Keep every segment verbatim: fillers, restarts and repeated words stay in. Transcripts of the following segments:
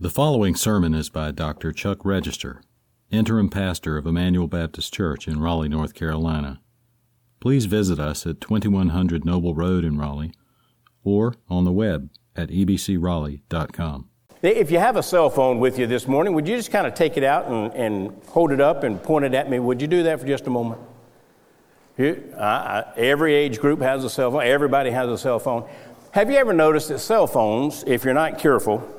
The following sermon is by Doctor Chuck Register, interim pastor of Emanuel Baptist Church in Raleigh, North Carolina. Please visit us at twenty-one hundred Noble Road in Raleigh or on the web at e b c raleigh dot com. If you have a cell phone with you this morning, would you just kind of take it out and, and hold it up and point it at me? Would you do that for just a moment? You, I, I, every age group has a cell phone. Everybody has a cell phone. Have you ever noticed that cell phones, if you're not careful,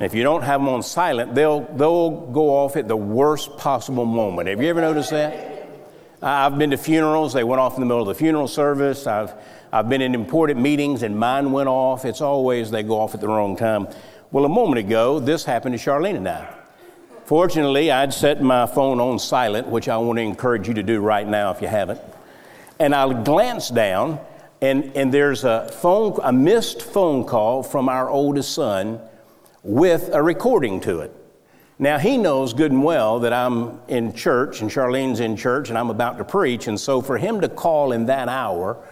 and if you don't have them on silent, they'll they'll go off at the worst possible moment. Have you ever noticed that? I've been to funerals. They went off in the middle of the funeral service. I've I've been in important meetings, and mine went off. It's always they go off at the wrong time. Well, a moment ago, this happened to Charlene and I. Fortunately, I'd set my phone on silent, which I want to encourage you to do right now if you haven't. And I glanced down, and and there's a phone, a missed phone call from our oldest son, with a recording to it. Now, he knows good and well that I'm in church and Charlene's in church and I'm about to preach, and so for him to call in that hour,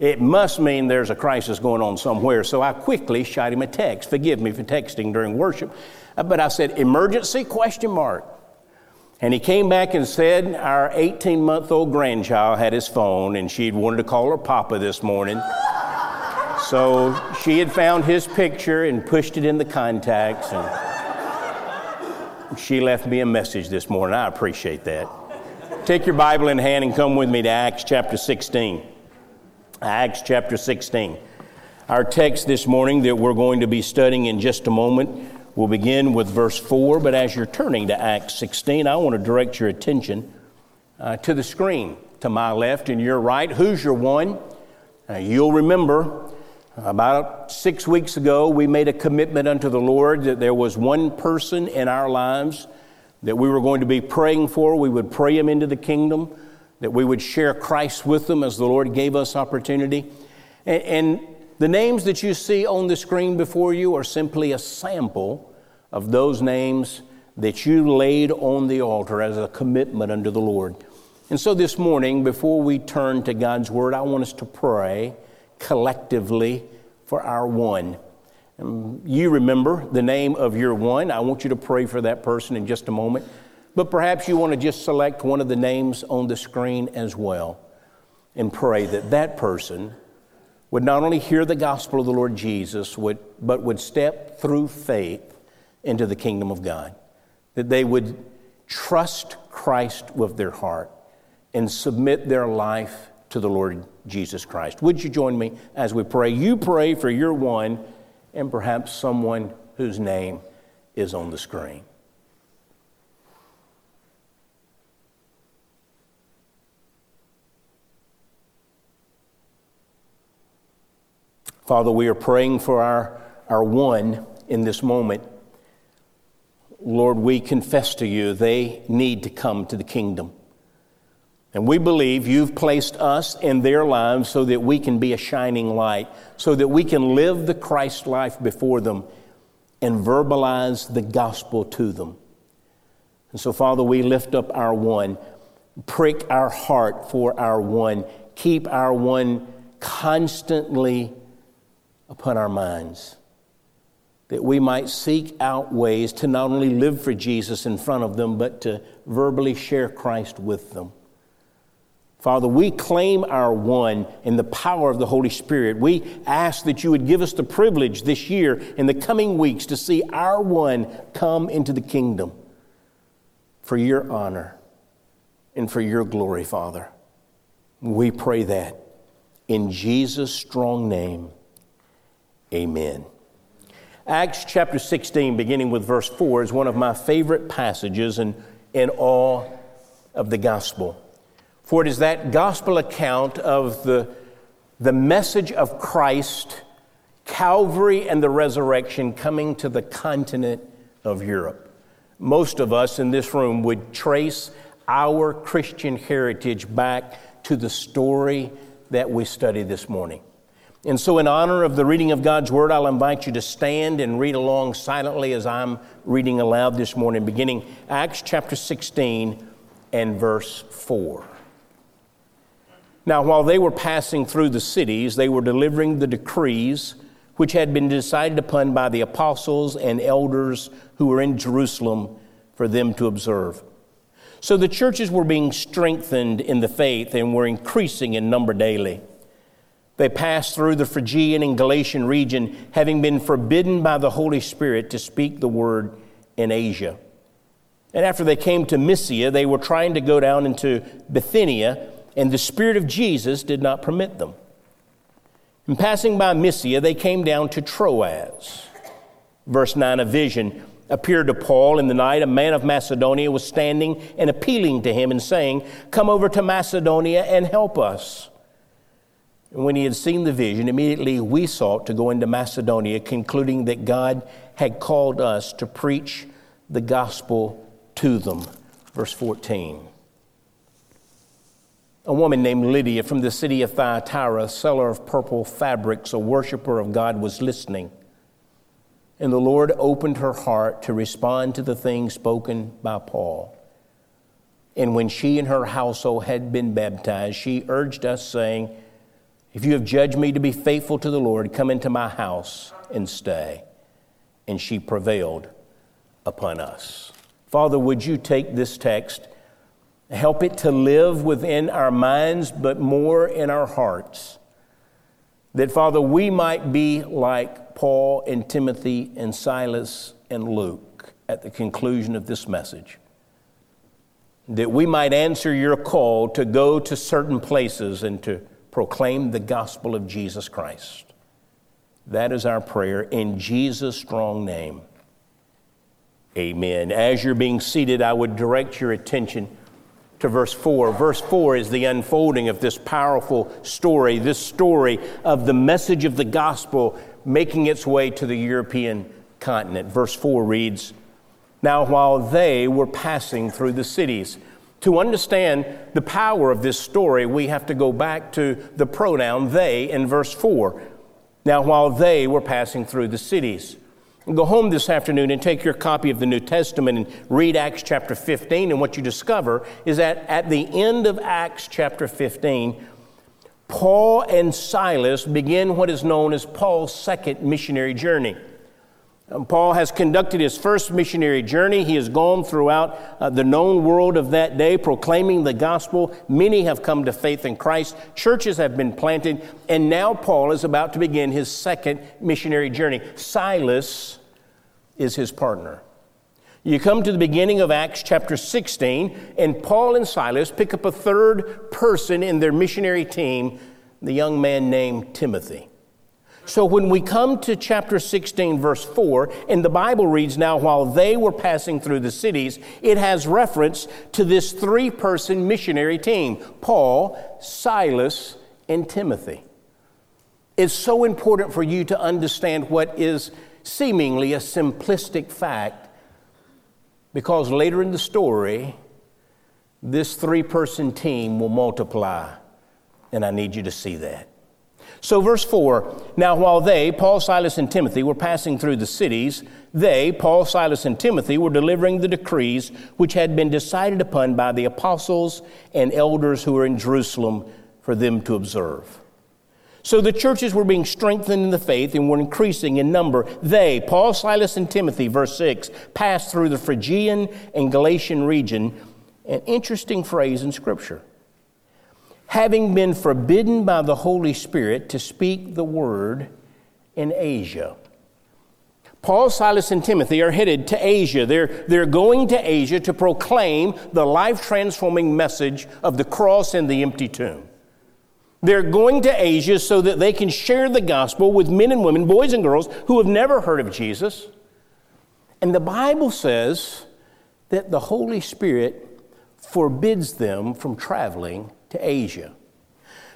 it must mean there's a crisis going on somewhere. So I quickly shot him a text. Forgive me for texting during worship, but I said, emergency question mark. And he came back and said our eighteen-month-old grandchild had his phone and she'd wanted to call her papa this morning. So she had found his picture and pushed it in the contacts, and she left me a message this morning. I appreciate that. Take your Bible in hand and come with me to Acts chapter sixteen. Acts chapter sixteen. Our text this morning that we're going to be studying in just a moment will begin with verse four, but as you're turning to Acts sixteen, I want to direct your attention uh, to the screen, to my left and your right. Who's your one? Uh, you'll remember about six weeks ago, we made a commitment unto the Lord that there was one person in our lives that we were going to be praying for. We would pray him into the kingdom, that we would share Christ with them as the Lord gave us opportunity. And, and the names that you see on the screen before you are simply a sample of those names that you laid on the altar as a commitment unto the Lord. And so this morning, before we turn to God's Word, I want us to pray collectively for our one. And you remember the name of your one. I want you to pray for that person in just a moment. But perhaps you want to just select one of the names on the screen as well and pray that that person would not only hear the gospel of the Lord Jesus, would, but would step through faith into the kingdom of God, that they would trust Christ with their heart and submit their life to the Lord Jesus Christ. Would you join me as we pray? You pray for your one and perhaps someone whose name is on the screen. Father, we are praying for our, our one in this moment. Lord, we confess to you they need to come to the kingdom. And we believe you've placed us in their lives so that we can be a shining light, so that we can live the Christ life before them and verbalize the gospel to them. And so, Father, we lift up our one, prick our heart for our one, keep our one constantly upon our minds, that we might seek out ways to not only live for Jesus in front of them, but to verbally share Christ with them. Father, we claim our one in the power of the Holy Spirit. We ask that you would give us the privilege this year, in the coming weeks, to see our one come into the kingdom for your honor and for your glory, Father. We pray that in Jesus' strong name, amen. Acts chapter sixteen, beginning with verse four, is one of my favorite passages in, in all of the gospel. For it is that gospel account of the, the message of Christ, Calvary and the resurrection coming to the continent of Europe. Most of us in this room would trace our Christian heritage back to the story that we studied this morning. And so in honor of the reading of God's Word, I'll invite you to stand and read along silently as I'm reading aloud this morning, beginning Acts chapter sixteen and verse four. Now, while they were passing through the cities, they were delivering the decrees which had been decided upon by the apostles and elders who were in Jerusalem for them to observe. So the churches were being strengthened in the faith and were increasing in number daily. They passed through the Phrygian and Galatian region, having been forbidden by the Holy Spirit to speak the word in Asia. And after they came to Mysia, they were trying to go down into Bithynia, and the Spirit of Jesus did not permit them. And passing by Mysia, they came down to Troas. Verse nine, a vision appeared to Paul in the night. A man of Macedonia was standing and appealing to him and saying, "Come over to Macedonia and help us." And when he had seen the vision, immediately we sought to go into Macedonia, concluding that God had called us to preach the gospel to them. Verse fourteen. A woman named Lydia from the city of Thyatira, a seller of purple fabrics, a worshiper of God, was listening. And the Lord opened her heart to respond to the things spoken by Paul. And when she and her household had been baptized, she urged us, saying, "If you have judged me to be faithful to the Lord, come into my house and stay." And she prevailed upon us. Father, would you take this text, help it to live within our minds, but more in our hearts, that, Father, we might be like Paul and Timothy and Silas and Luke at the conclusion of this message, that we might answer your call to go to certain places and to proclaim the gospel of Jesus Christ. That is our prayer in Jesus' strong name. Amen. As you're being seated, I would direct your attention to verse four. Verse four is the unfolding of this powerful story, this story of the message of the gospel making its way to the European continent. Verse four reads, "Now while they were passing through the cities..." To understand the power of this story, we have to go back to the pronoun they in verse four. Now, while they were passing through the cities. Go home this afternoon and take your copy of the New Testament and read Acts chapter fifteen. And what you discover is that at the end of Acts chapter fifteen, Paul and Silas begin what is known as Paul's second missionary journey. Paul has conducted his first missionary journey. He has gone throughout uh, the known world of that day, proclaiming the gospel. Many have come to faith in Christ. Churches have been planted. And now Paul is about to begin his second missionary journey. Silas is his partner. You come to the beginning of Acts chapter sixteen, and Paul and Silas pick up a third person in their missionary team, the young man named Timothy. So when we come to chapter sixteen, verse four, and the Bible reads, "Now while they were passing through the cities," it has reference to this three-person missionary team, Paul, Silas, and Timothy. It's so important for you to understand what is seemingly a simplistic fact, because later in the story, this three-person team will multiply, and I need you to see that. So verse four, "Now while they, Paul, Silas, and Timothy, were passing through the cities, they, Paul, Silas, and Timothy, were delivering the decrees which had been decided upon by the apostles and elders who were in Jerusalem for them to observe." So the churches were being strengthened in the faith and were increasing in number. They, Paul, Silas, and Timothy, verse six, passed through the Phrygian and Galatian region. An interesting phrase in Scripture. Having been forbidden by the Holy Spirit to speak the word in Asia. Paul, Silas, and Timothy are headed to Asia. They're, they're going to Asia to proclaim the life-transforming message of the cross and the empty tomb. They're going to Asia so that they can share the gospel with men and women, boys and girls, who have never heard of Jesus. And the Bible says that the Holy Spirit forbids them from traveling to Asia.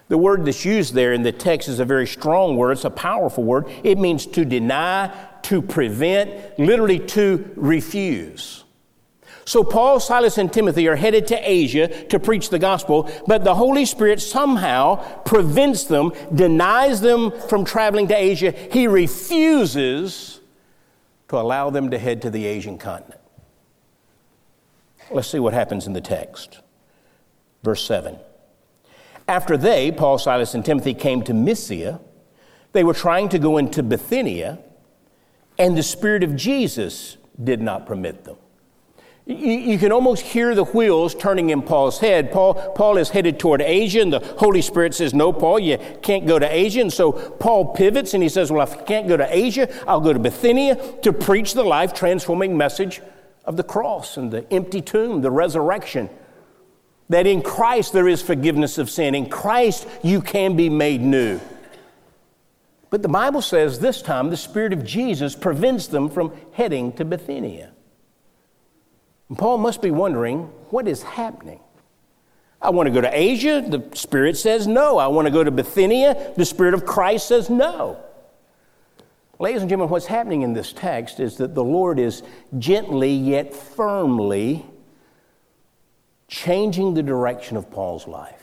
The word that's used there in the text is a very strong word. It's a powerful word. It means to deny, to prevent, literally to refuse. So Paul, Silas, and Timothy are headed to Asia to preach the gospel, but the Holy Spirit somehow prevents them, denies them from traveling to Asia. He refuses to allow them to head to the Asian continent. Let's see what happens in the text. Verse seven. After they, Paul, Silas, and Timothy, came to Mysia, They were trying to go into Bithynia, and the Spirit of Jesus did not permit them. You can almost hear the wheels turning in Paul's head. Paul, Paul is headed toward Asia, and the Holy Spirit says, no, Paul, you can't go to Asia. And so Paul pivots, and he says, well, if I can't go to Asia, I'll go to Bithynia to preach the life-transforming message of the cross and the empty tomb, the resurrection, that in Christ there is forgiveness of sin. In Christ you can be made new. But the Bible says this time the Spirit of Jesus prevents them from heading to Bithynia. And Paul must be wondering, what is happening? I want to go to Asia. The Spirit says no. I want to go to Bithynia. The Spirit of Christ says no. Ladies and gentlemen, what's happening in this text is that the Lord is gently yet firmly changing the direction of Paul's life.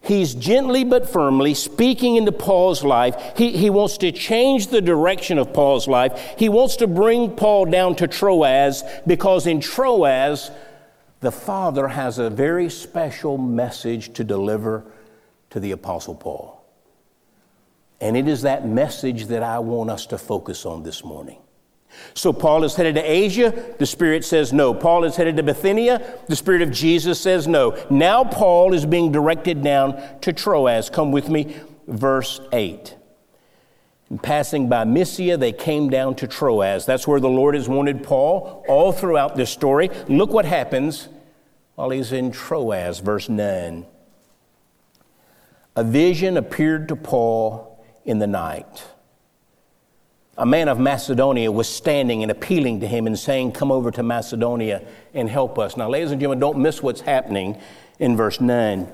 He's gently but firmly speaking into Paul's life. He, he wants to change the direction of Paul's life. He wants to bring Paul down to Troas, because in Troas, the Father has a very special message to deliver to the Apostle Paul. And it is that message that I want us to focus on this morning. So Paul is headed to Asia. The Spirit says no. Paul is headed to Bithynia. The Spirit of Jesus says no. Now Paul is being directed down to Troas. Come with me, verse eight. And passing by Mysia, they came down to Troas. That's where the Lord has wanted Paul all throughout this story. Look what happens while he's in Troas, verse nine. A vision appeared to Paul in the night. A man of Macedonia was standing and appealing to him and saying, come over to Macedonia and help us. Now, ladies and gentlemen, don't miss what's happening in verse nine.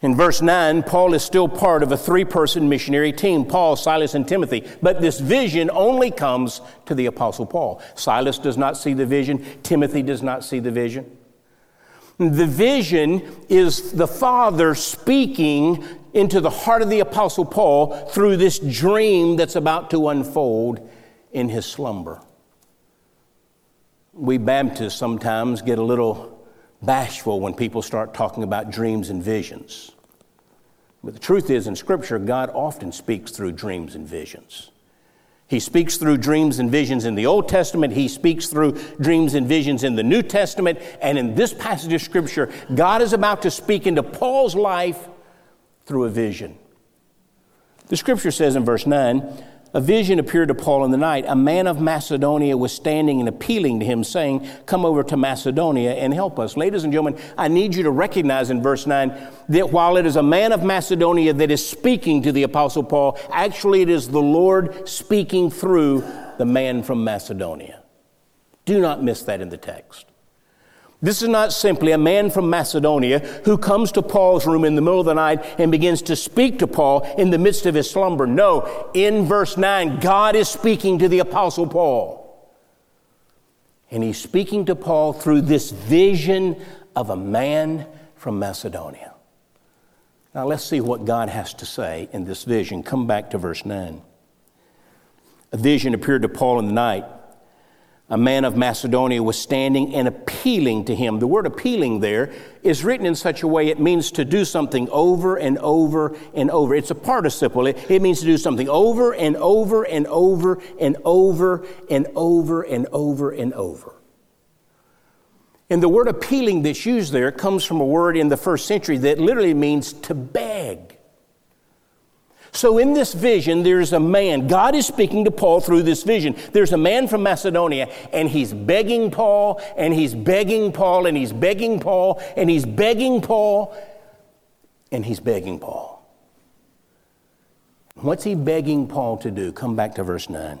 In verse nine, Paul is still part of a three-person missionary team, Paul, Silas, and Timothy. But this vision only comes to the Apostle Paul. Silas does not see the vision. Timothy does not see the vision. The vision is the Father speaking into the heart of the Apostle Paul through this dream that's about to unfold in his slumber. We Baptists sometimes get a little bashful when people start talking about dreams and visions. But the truth is, in Scripture, God often speaks through dreams and visions. He speaks through dreams and visions in the Old Testament. He speaks through dreams and visions in the New Testament. And in this passage of Scripture, God is about to speak into Paul's life through a vision. The Scripture says in verse nine, a vision appeared to Paul in the night. A man of Macedonia was standing and appealing to him, saying, come over to Macedonia and help us. Ladies and gentlemen, I need you to recognize in verse nine that while it is a man of Macedonia that is speaking to the Apostle Paul, actually it is the Lord speaking through the man from Macedonia. Do not miss that in the text. This is not simply a man from Macedonia who comes to Paul's room in the middle of the night and begins to speak to Paul in the midst of his slumber. No, in verse nine, God is speaking to the Apostle Paul. And he's speaking to Paul through this vision of a man from Macedonia. Now let's see what God has to say in this vision. Come back to verse nine. A vision appeared to Paul in the night. A man of Macedonia was standing and appealing to him. The word appealing there is written in such a way it means to do something over and over and over. It's a participle. It, it means to do something over and over and over and over and over and over and over. And the word appealing that's used there comes from a word in the first century that literally means to beg. So in this vision, there's a man. God is speaking to Paul through this vision. There's a man from Macedonia, and he's begging Paul, and he's begging Paul, and he's begging Paul, and he's begging Paul, and he's begging Paul. What's he begging Paul to do? Come back to verse nine.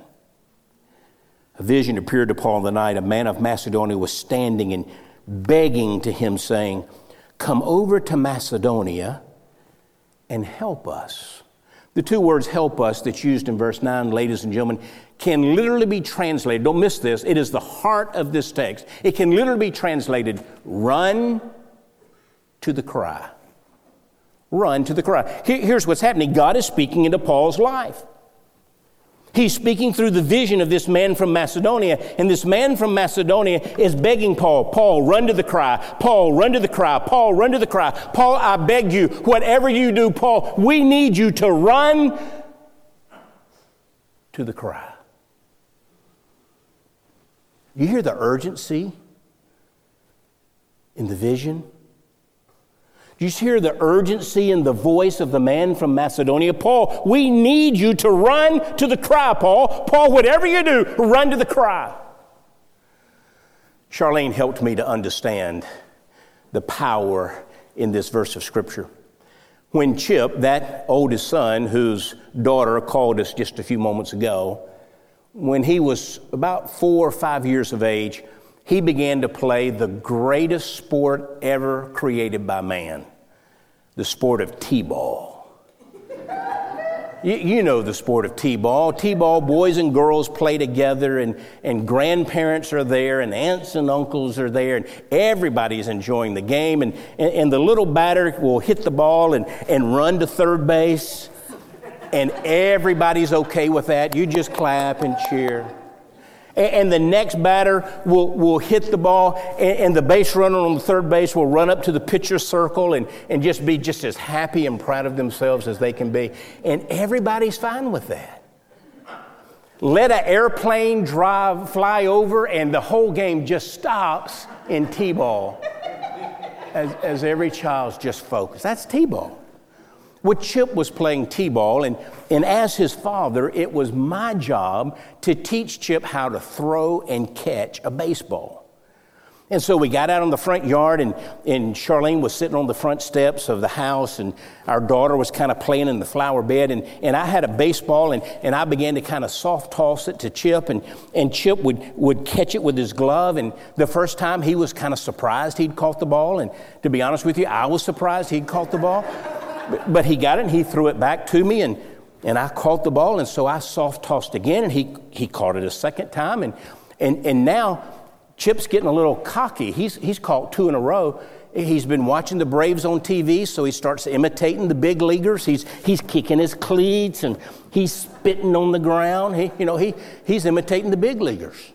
A vision appeared to Paul in the night. A man of Macedonia was standing and begging to him, saying, come over to Macedonia and help us. The two words help us that's used in verse nine, ladies and gentlemen, can literally be translated. Don't miss this. It is the heart of this text. It can literally be translated run to the cry. Run to the cry. Here's what's happening. God is speaking into Paul's life. He's speaking through the vision of this man from Macedonia, and this man from Macedonia is begging Paul, Paul, run to the cry. Paul, run to the cry. Paul, run to the cry. Paul, I beg you, whatever you do, Paul, we need you to run to the cry. You hear the urgency in the vision? You hear the urgency in the voice of the man from Macedonia. Paul, we need you to run to the cry, Paul. Paul, whatever you do, run to the cry. Charlene helped me to understand the power in this verse of Scripture. When Chip, that oldest son whose daughter called us just a few moments ago, when he was about four or five years of age, he began to play the greatest sport ever created by man. The sport of t-ball. you, you know the sport of t-ball. T-ball, boys and girls play together, and, and grandparents are there, and aunts and uncles are there, and everybody's enjoying the game, and, and, and the little batter will hit the ball and, and run to third base, and everybody's okay with that. You just clap and cheer. And the next batter will, will hit the ball, and, and the base runner on the third base will run up to the pitcher circle and, and just be just as happy and proud of themselves as they can be. And everybody's fine with that. Let an airplane drive, fly over, and the whole game just stops in t-ball as, as every child's just focused. That's t-ball. Well, Chip was playing t-ball, and, and as his father, it was my job to teach Chip how to throw and catch a baseball. And so we got out on the front yard, and, and Charlene was sitting on the front steps of the house, and our daughter was kind of playing in the flower bed, and, and I had a baseball, and, and I began to kind of soft toss it to Chip, and, and Chip would, would catch it with his glove, and the first time he was kind of surprised he'd caught the ball, and to be honest with you, I was surprised he'd caught the ball. But he got it, and he threw it back to me, and, and I caught the ball, and so I soft-tossed again, and he, he caught it a second time. And, and and now Chip's getting a little cocky. He's he's caught two in a row. He's been watching the Braves on T V, so he starts imitating the big leaguers. He's he's kicking his cleats, and he's spitting on the ground. He you know, he he's imitating the big leaguers.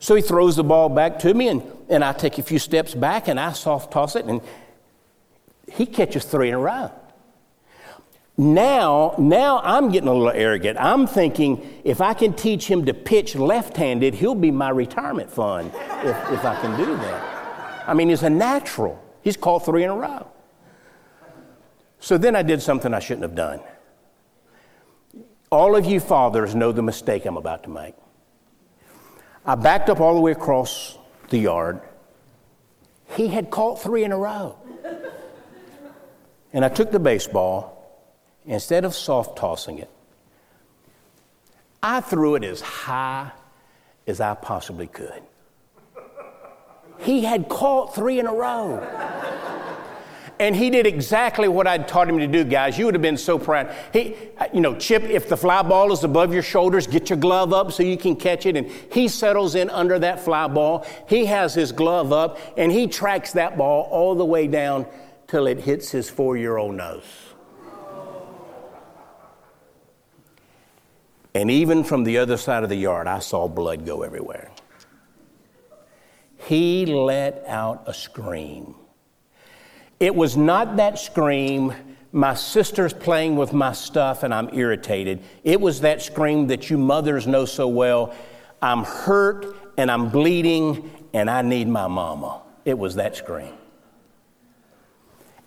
So he throws the ball back to me, and, and I take a few steps back, and I soft-toss it, and he catches three in a row. Now, now I'm getting a little arrogant. I'm thinking if I can teach him to pitch left-handed, he'll be my retirement fund if, if I can do that. I mean, he's a natural. He's caught three in a row. So then I did something I shouldn't have done. All of you fathers know the mistake I'm about to make. I backed up all the way across the yard. He had caught three in a row. And I took the baseball, and instead of soft tossing it, I threw it as high as I possibly could. He had caught three in a row. And he did exactly what I'd taught him to do, guys. You would have been so proud. He, you know, Chip, if the fly ball is above your shoulders, get your glove up so you can catch it. And he settles in under that fly ball. He has his glove up, and he tracks that ball all the way down till it hits his four-year-old nose. And even from the other side of the yard, I saw blood go everywhere. He let out a scream. It was not that scream, my sister's playing with my stuff and I'm irritated. It was that scream that you mothers know so well, I'm hurt and I'm bleeding and I need my mama. It was that scream.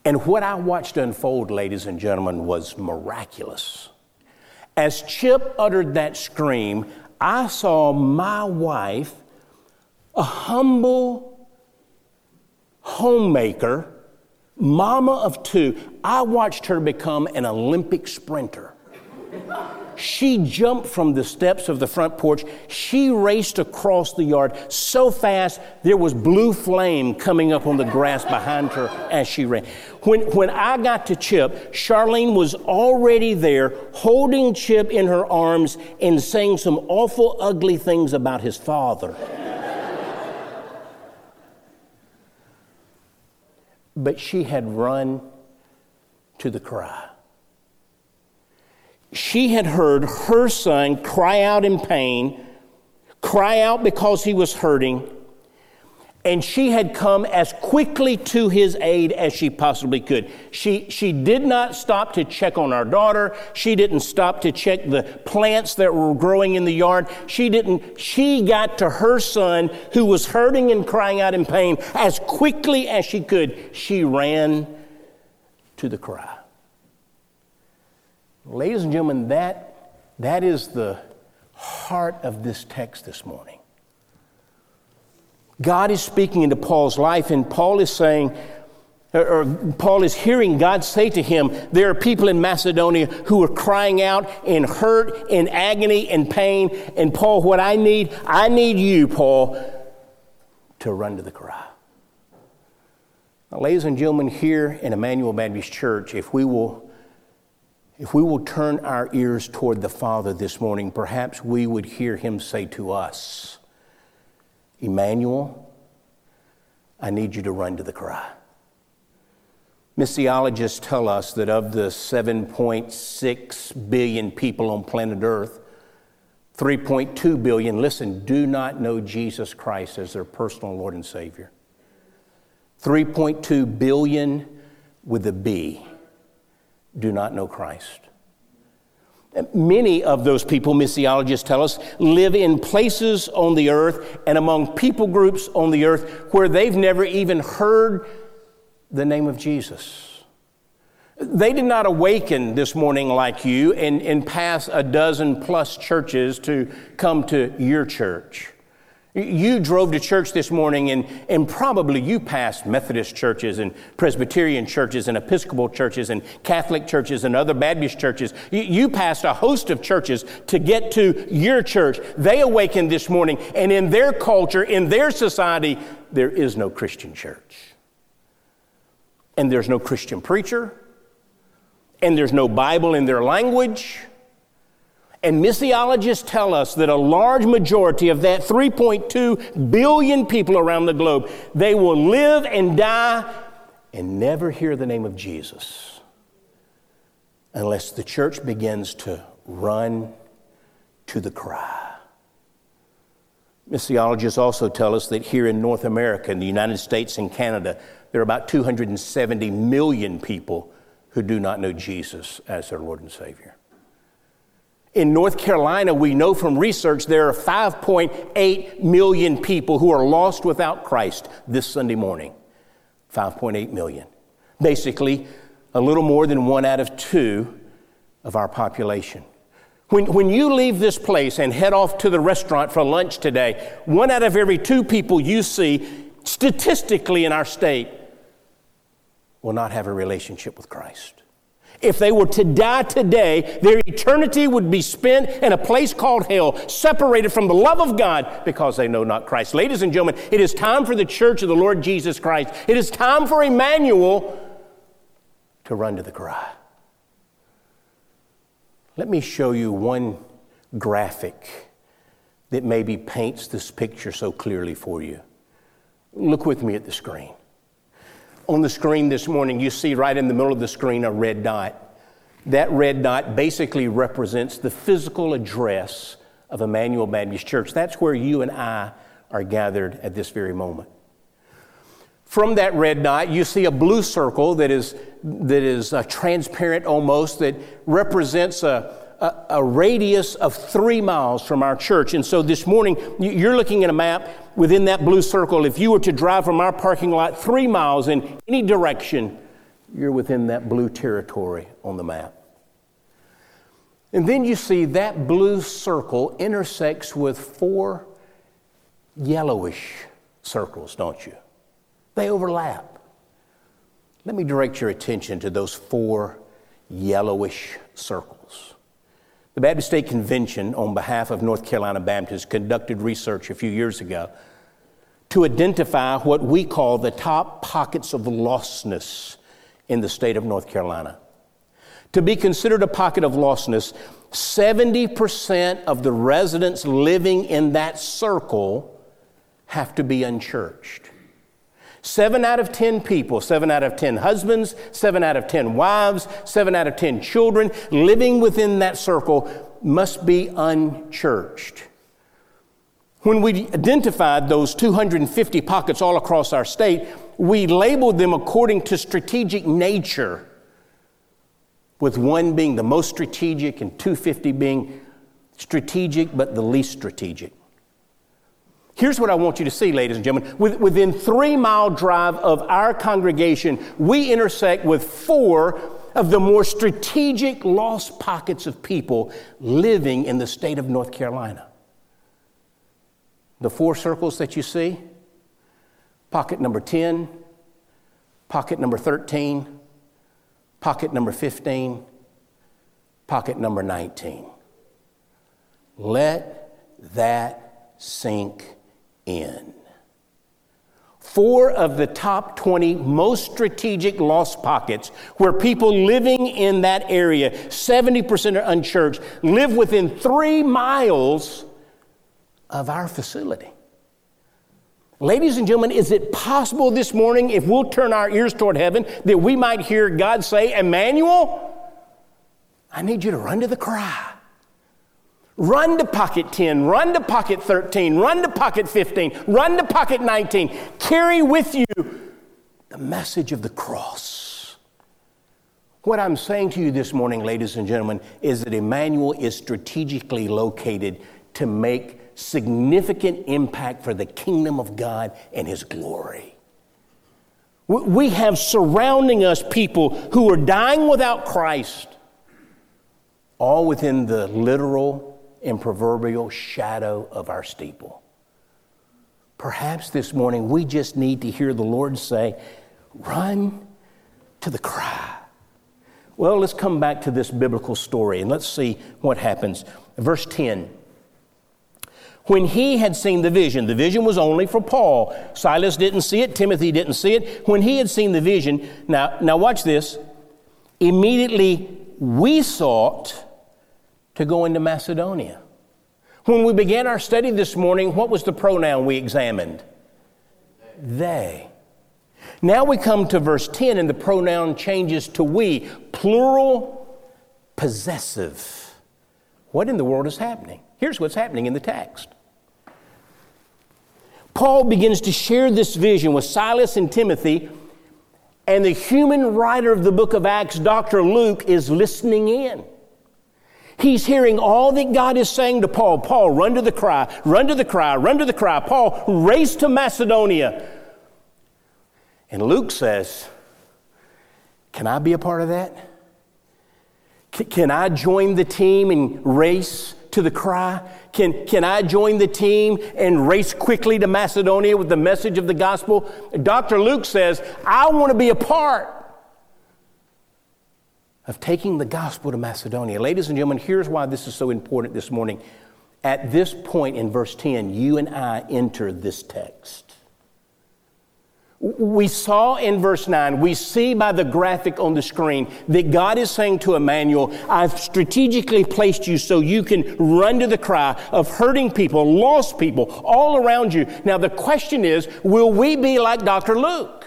And what I watched unfold, ladies and gentlemen, was miraculous. As Chip uttered that scream, I saw my wife, a humble homemaker, mama of two. I watched her become an Olympic sprinter. She jumped from the steps of the front porch. She raced across the yard so fast there was blue flame coming up on the grass behind her as she ran. When, when I got to Chip, Charlene was already there holding Chip in her arms and saying some awful, ugly things about his father. But she had run to the cry. she had heard her son cry out in pain, cry out because he was hurting, and she had come as quickly to his aid as she possibly could. She she did not stop to check on our daughter. She didn't stop to check the plants that were growing in the yard. She didn't. She got to her son who was hurting and crying out in pain as quickly as she could. She ran to the cry. Ladies and gentlemen, that that is the heart of this text this morning. God is speaking into Paul's life, and Paul is saying, or, or Paul is hearing God say to him, there are people in Macedonia who are crying out in hurt, in agony, in pain. And Paul, what I need, I need you, Paul, to run to the cry. Now, ladies and gentlemen, here in Emanuel Baptist Church, if we will, if we will turn our ears toward the Father this morning, perhaps we would hear him say to us, Emanuel, I need you to run to the cry. Missiologists tell us that of the seven point six billion people on planet Earth, three point two billion, listen, do not know Jesus Christ as their personal Lord and Savior. three point two billion with a B do not know Christ. Many of those people, missiologists tell us, live in places on the earth and among people groups on the earth where they've never even heard the name of Jesus. They did not awaken this morning like you and, and pass a dozen plus churches to come to your church. You drove to church this morning, and, and probably you passed Methodist churches and Presbyterian churches and Episcopal churches and Catholic churches and other Baptist churches. You, you passed a host of churches to get to your church. They awakened this morning, and in their culture, in their society, there is no Christian church. And there's no Christian preacher, and there's no Bible in their language. And missiologists tell us that a large majority of that three point two billion people around the globe, they will live and die and never hear the name of Jesus unless the church begins to run to the cry. Missiologists also tell us that here in North America, in the United States and Canada, there are about two hundred seventy million people who do not know Jesus as their Lord and Savior. In North Carolina, we know from research there are five point eight million people who are lost without Christ this Sunday morning. five point eight million. Basically, a little more than one out of two of our population. When, when you leave this place and head off to the restaurant for lunch today, one out of every two people you see statistically in our state will not have a relationship with Christ. If they were to die today, their eternity would be spent in a place called hell, separated from the love of God because they know not Christ. Ladies and gentlemen, it is time for the church of the Lord Jesus Christ. It is time for Emmanuel to run to the cry. Let me show you one graphic that maybe paints this picture so clearly for you. Look with me at the screen. On the screen this morning, you see right in the middle of the screen a red dot. That red dot basically represents the physical address of Emmanuel Baptist Church. That's where you and I are gathered at this very moment. From that red dot, you see a blue circle that is that is uh, transparent almost, that represents a a radius of three miles from our church. And so this morning, you're looking at a map within that blue circle. If you were to drive from our parking lot three miles in any direction, you're within that blue territory on the map. And then you see that blue circle intersects with four yellowish circles, don't you? They overlap. Let me direct your attention to those four yellowish circles. The Baptist State Convention, on behalf of North Carolina Baptists, conducted research a few years ago to identify what we call the top pockets of lostness in the state of North Carolina. To be considered a pocket of lostness, seventy percent of the residents living in that circle have to be unchurched. Seven out of ten people, seven out of ten husbands, seven out of ten wives, seven out of ten children living within that circle must be unchurched. When we identified those two hundred fifty pockets all across our state, we labeled them according to strategic nature, with one being the most strategic and two hundred fifty being strategic but the least strategic. Here's what I want you to see, ladies and gentlemen. Within three-mile drive of our congregation, we intersect with four of the more strategic lost pockets of people living in the state of North Carolina. The four circles that you see, pocket number ten, pocket number thirteen, pocket number fifteen, pocket number nineteen. Let that sink in. Four of the top twenty most strategic lost pockets where people living in that area, seventy percent are unchurched, live within three miles of our facility. Ladies and gentlemen, is it possible this morning, if we'll turn our ears toward heaven, that we might hear God say, Emmanuel, I need you to run to the cry. Run to pocket ten, run to pocket thirteen, run to pocket fifteen, run to pocket nineteen. Carry with you the message of the cross. What I'm saying to you this morning, ladies and gentlemen, is that Emmanuel is strategically located to make significant impact for the kingdom of God and his glory. We have surrounding us people who are dying without Christ, all within the literal and proverbial shadow of our steeple. Perhaps this morning we just need to hear the Lord say, run to the cry. Well, let's come back to this biblical story and let's see what happens. Verse ten. When he had seen the vision, the vision was only for Paul. Silas didn't see it. Timothy didn't see it. When he had seen the vision, now, now watch this. Immediately we sought to go into Macedonia. When we began our study this morning, what was the pronoun we examined? They. Now we come to verse ten and the pronoun changes to we, plural possessive. What in the world is happening? Here's what's happening in the text. Paul begins to share this vision with Silas and Timothy, and the human writer of the book of Acts, Doctor Luke, is listening in. He's hearing all that God is saying to Paul. Paul, run to the cry, run to the cry, run to the cry. Paul, race to Macedonia. And Luke says, can I be a part of that? C- can I join the team and race to the cry? Can, can I join the team and race quickly to Macedonia with the message of the gospel? Doctor Luke says, I want to be a part of taking the gospel to Macedonia. Ladies and gentlemen, here's why this is so important this morning. At this point in verse ten, you and I enter this text. We saw in verse nine, we see by the graphic on the screen that God is saying to Emmanuel, I've strategically placed you so you can run to the cry of hurting people, lost people all around you. Now the question is, will we be like Doctor Luke?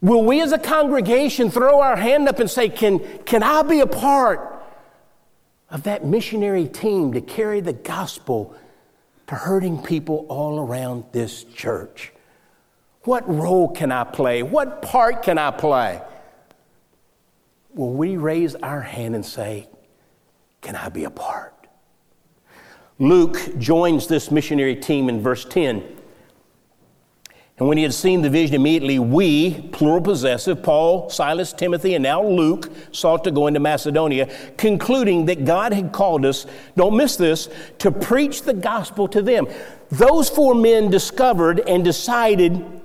Will we as a congregation throw our hand up and say, can, can I be a part of that missionary team to carry the gospel to hurting people all around this church? What role can I play? What part can I play? Will we raise our hand and say, can I be a part? Luke joins this missionary team in verse ten. And when he had seen the vision, immediately we, plural possessive, Paul, Silas, Timothy, and now Luke, sought to go into Macedonia, concluding that God had called us, don't miss this, to preach the gospel to them. Those four men discovered and decided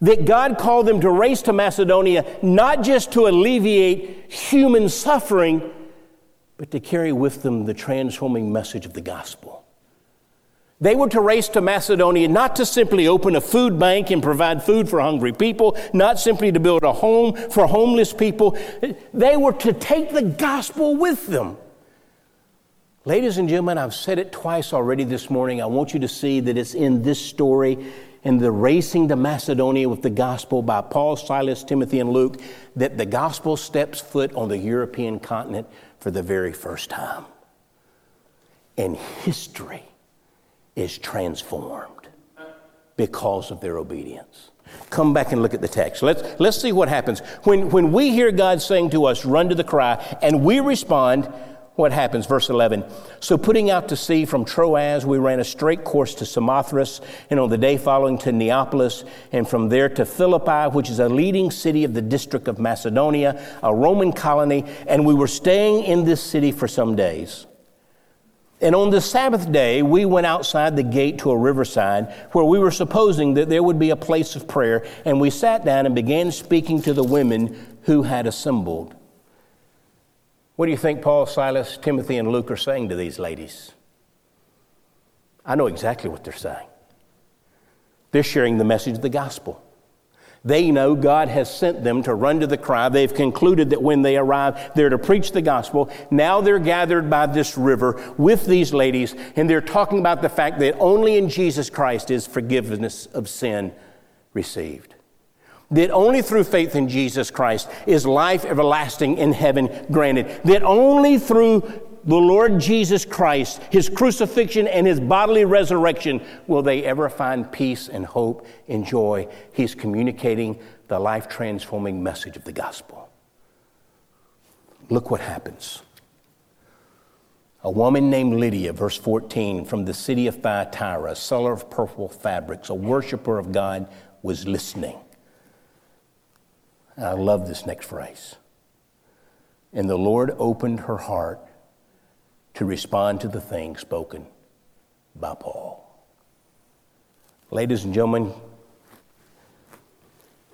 that God called them to race to Macedonia, not just to alleviate human suffering, but to carry with them the transforming message of the gospel. They were to race to Macedonia not to simply open a food bank and provide food for hungry people, not simply to build a home for homeless people. They were to take the gospel with them. Ladies and gentlemen, I've said it twice already this morning. I want you to see that it's in this story, in the racing to Macedonia with the gospel by Paul, Silas, Timothy, and Luke, that the gospel steps foot on the European continent for the very first time. And history is transformed because of their obedience. Come back and look at the text. Let's let's see what happens. When, when we hear God saying to us, run to the cry, and we respond, what happens? Verse eleven, so putting out to sea from Troas, we ran a straight course to Samothrace, and on the day following to Neapolis, and from there to Philippi, which is a leading city of the district of Macedonia, a Roman colony, and we were staying in this city for some days. And on the Sabbath day, we went outside the gate to a riverside where we were supposing that there would be a place of prayer. And we sat down and began speaking to the women who had assembled. What do you think Paul, Silas, Timothy, and Luke are saying to these ladies? I know exactly what they're saying. They're sharing the message of the gospel. They know God has sent them to run to the cry. They've concluded that when they arrive, they're to preach the gospel. Now they're gathered by this river with these ladies, and they're talking about the fact that only in Jesus Christ is forgiveness of sin received. That only through faith in Jesus Christ is life everlasting in heaven granted. That only through the Lord Jesus Christ, his crucifixion and his bodily resurrection, will they ever find peace and hope and joy. He's communicating the life-transforming message of the gospel. Look what happens. A woman named Lydia, verse fourteen, from the city of Thyatira, a seller of purple fabrics, a worshiper of God, was listening. I love this next phrase. And the Lord opened her heart to respond to the thing spoken by Paul. Ladies and gentlemen,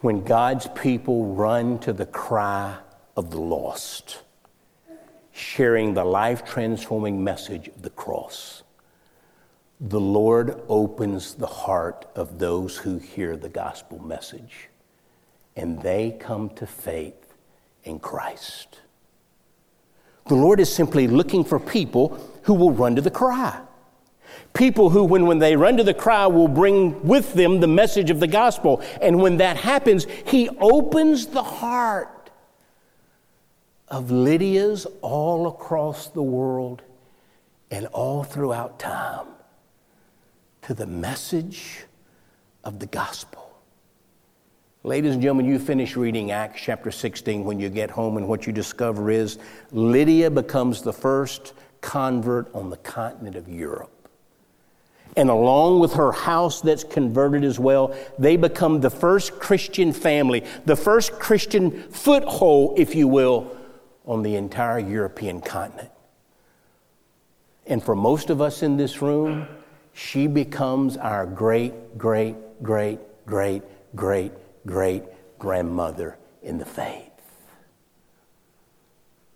when God's people run to the cry of the lost, sharing the life-transforming message of the cross, the Lord opens the heart of those who hear the gospel message, and they come to faith in Christ. The Lord is simply looking for people who will run to the cry. People who, when, when they run to the cry, will bring with them the message of the gospel. And when that happens, he opens the heart of Lydias all across the world and all throughout time to the message of the gospel. Ladies and gentlemen, you finish reading Acts chapter sixteen when you get home, and what you discover is Lydia becomes the first convert on the continent of Europe. And along with her house that's converted as well, they become the first Christian family, the first Christian foothold, if you will, on the entire European continent. And for most of us in this room, she becomes our great, great, great, great, great great-grandmother in the faith.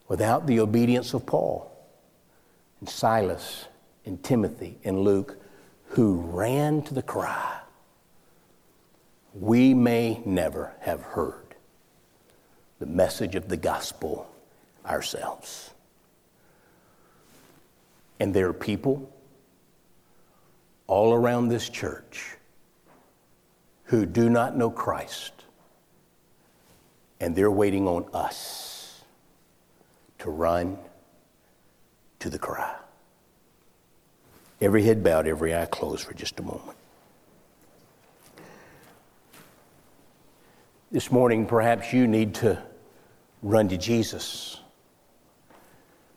Without the obedience of Paul and Silas and Timothy and Luke, who ran to the cry, we may never have heard the message of the gospel ourselves. And there are people all around this church who do not know Christ, and they're waiting on us to run to the cry. Every head bowed, every eye closed for just a moment. This morning, perhaps you need to run to Jesus.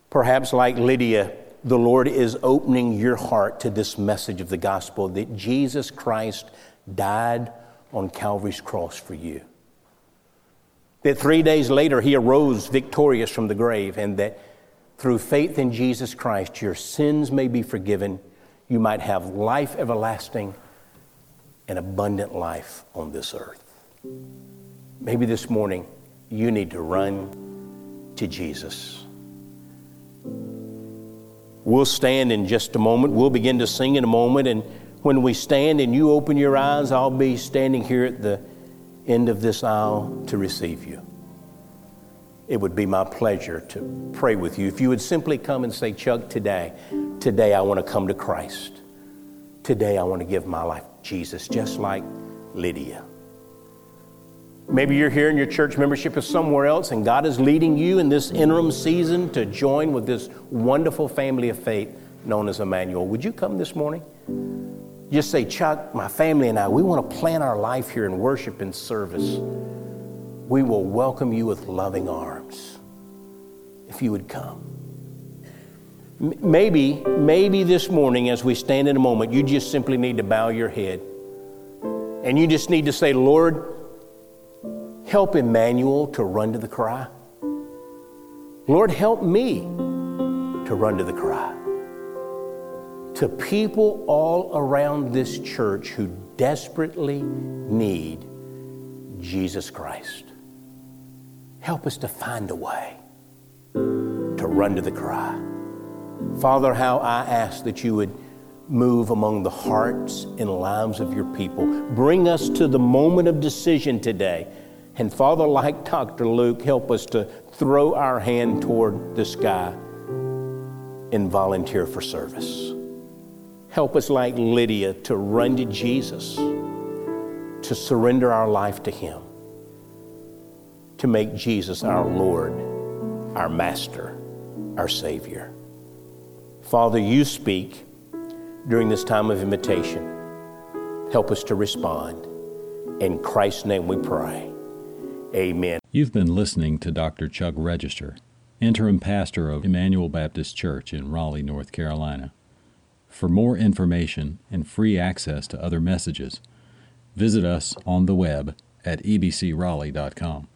Perhaps like Lydia, the Lord is opening your heart to this message of the gospel, that Jesus Christ died on Calvary's cross for you. That three days later he arose victorious from the grave, and that through faith in Jesus Christ your sins may be forgiven. You might have life everlasting and abundant life on this earth. Maybe this morning you need to run to Jesus. We'll stand in just a moment. We'll begin to sing in a moment, and when we stand and you open your eyes, I'll be standing here at the end of this aisle to receive you. it would be my pleasure to pray with you. If you would simply come and say, Chuck, today, today I want to come to Christ. Today I want to give my life to Jesus, just like Lydia. Maybe you're here and your church membership is somewhere else, and God is leading you in this interim season to join with this wonderful family of faith known as Emanuel. Would you come this morning? Just say, Chuck, my family and I, we want to plan our life here in worship and service. We will welcome you with loving arms if you would come. Maybe, maybe this morning as we stand in a moment, you just simply need to bow your head and you just need to say, Lord, help Emmanuel to run to the cry. Lord, help me to run to the cry. To people all around this church who desperately need Jesus Christ. Help us to find a way to run to the cry. Father, how I ask that you would move among the hearts and lives of your people. Bring us to the moment of decision today. And Father, like Doctor Luke, help us to throw our hand toward the sky and volunteer for service. Help us, like Lydia, to run to Jesus, to surrender our life to him, to make Jesus our Lord, our Master, our Savior. Father, you speak during this time of invitation. Help us to respond. In Christ's name we pray. Amen. You've been listening to Doctor Chuck Register, interim pastor of Emanuel Baptist Church in Raleigh, North Carolina. For more information and free access to other messages, visit us on the web at e b c raleigh dot com.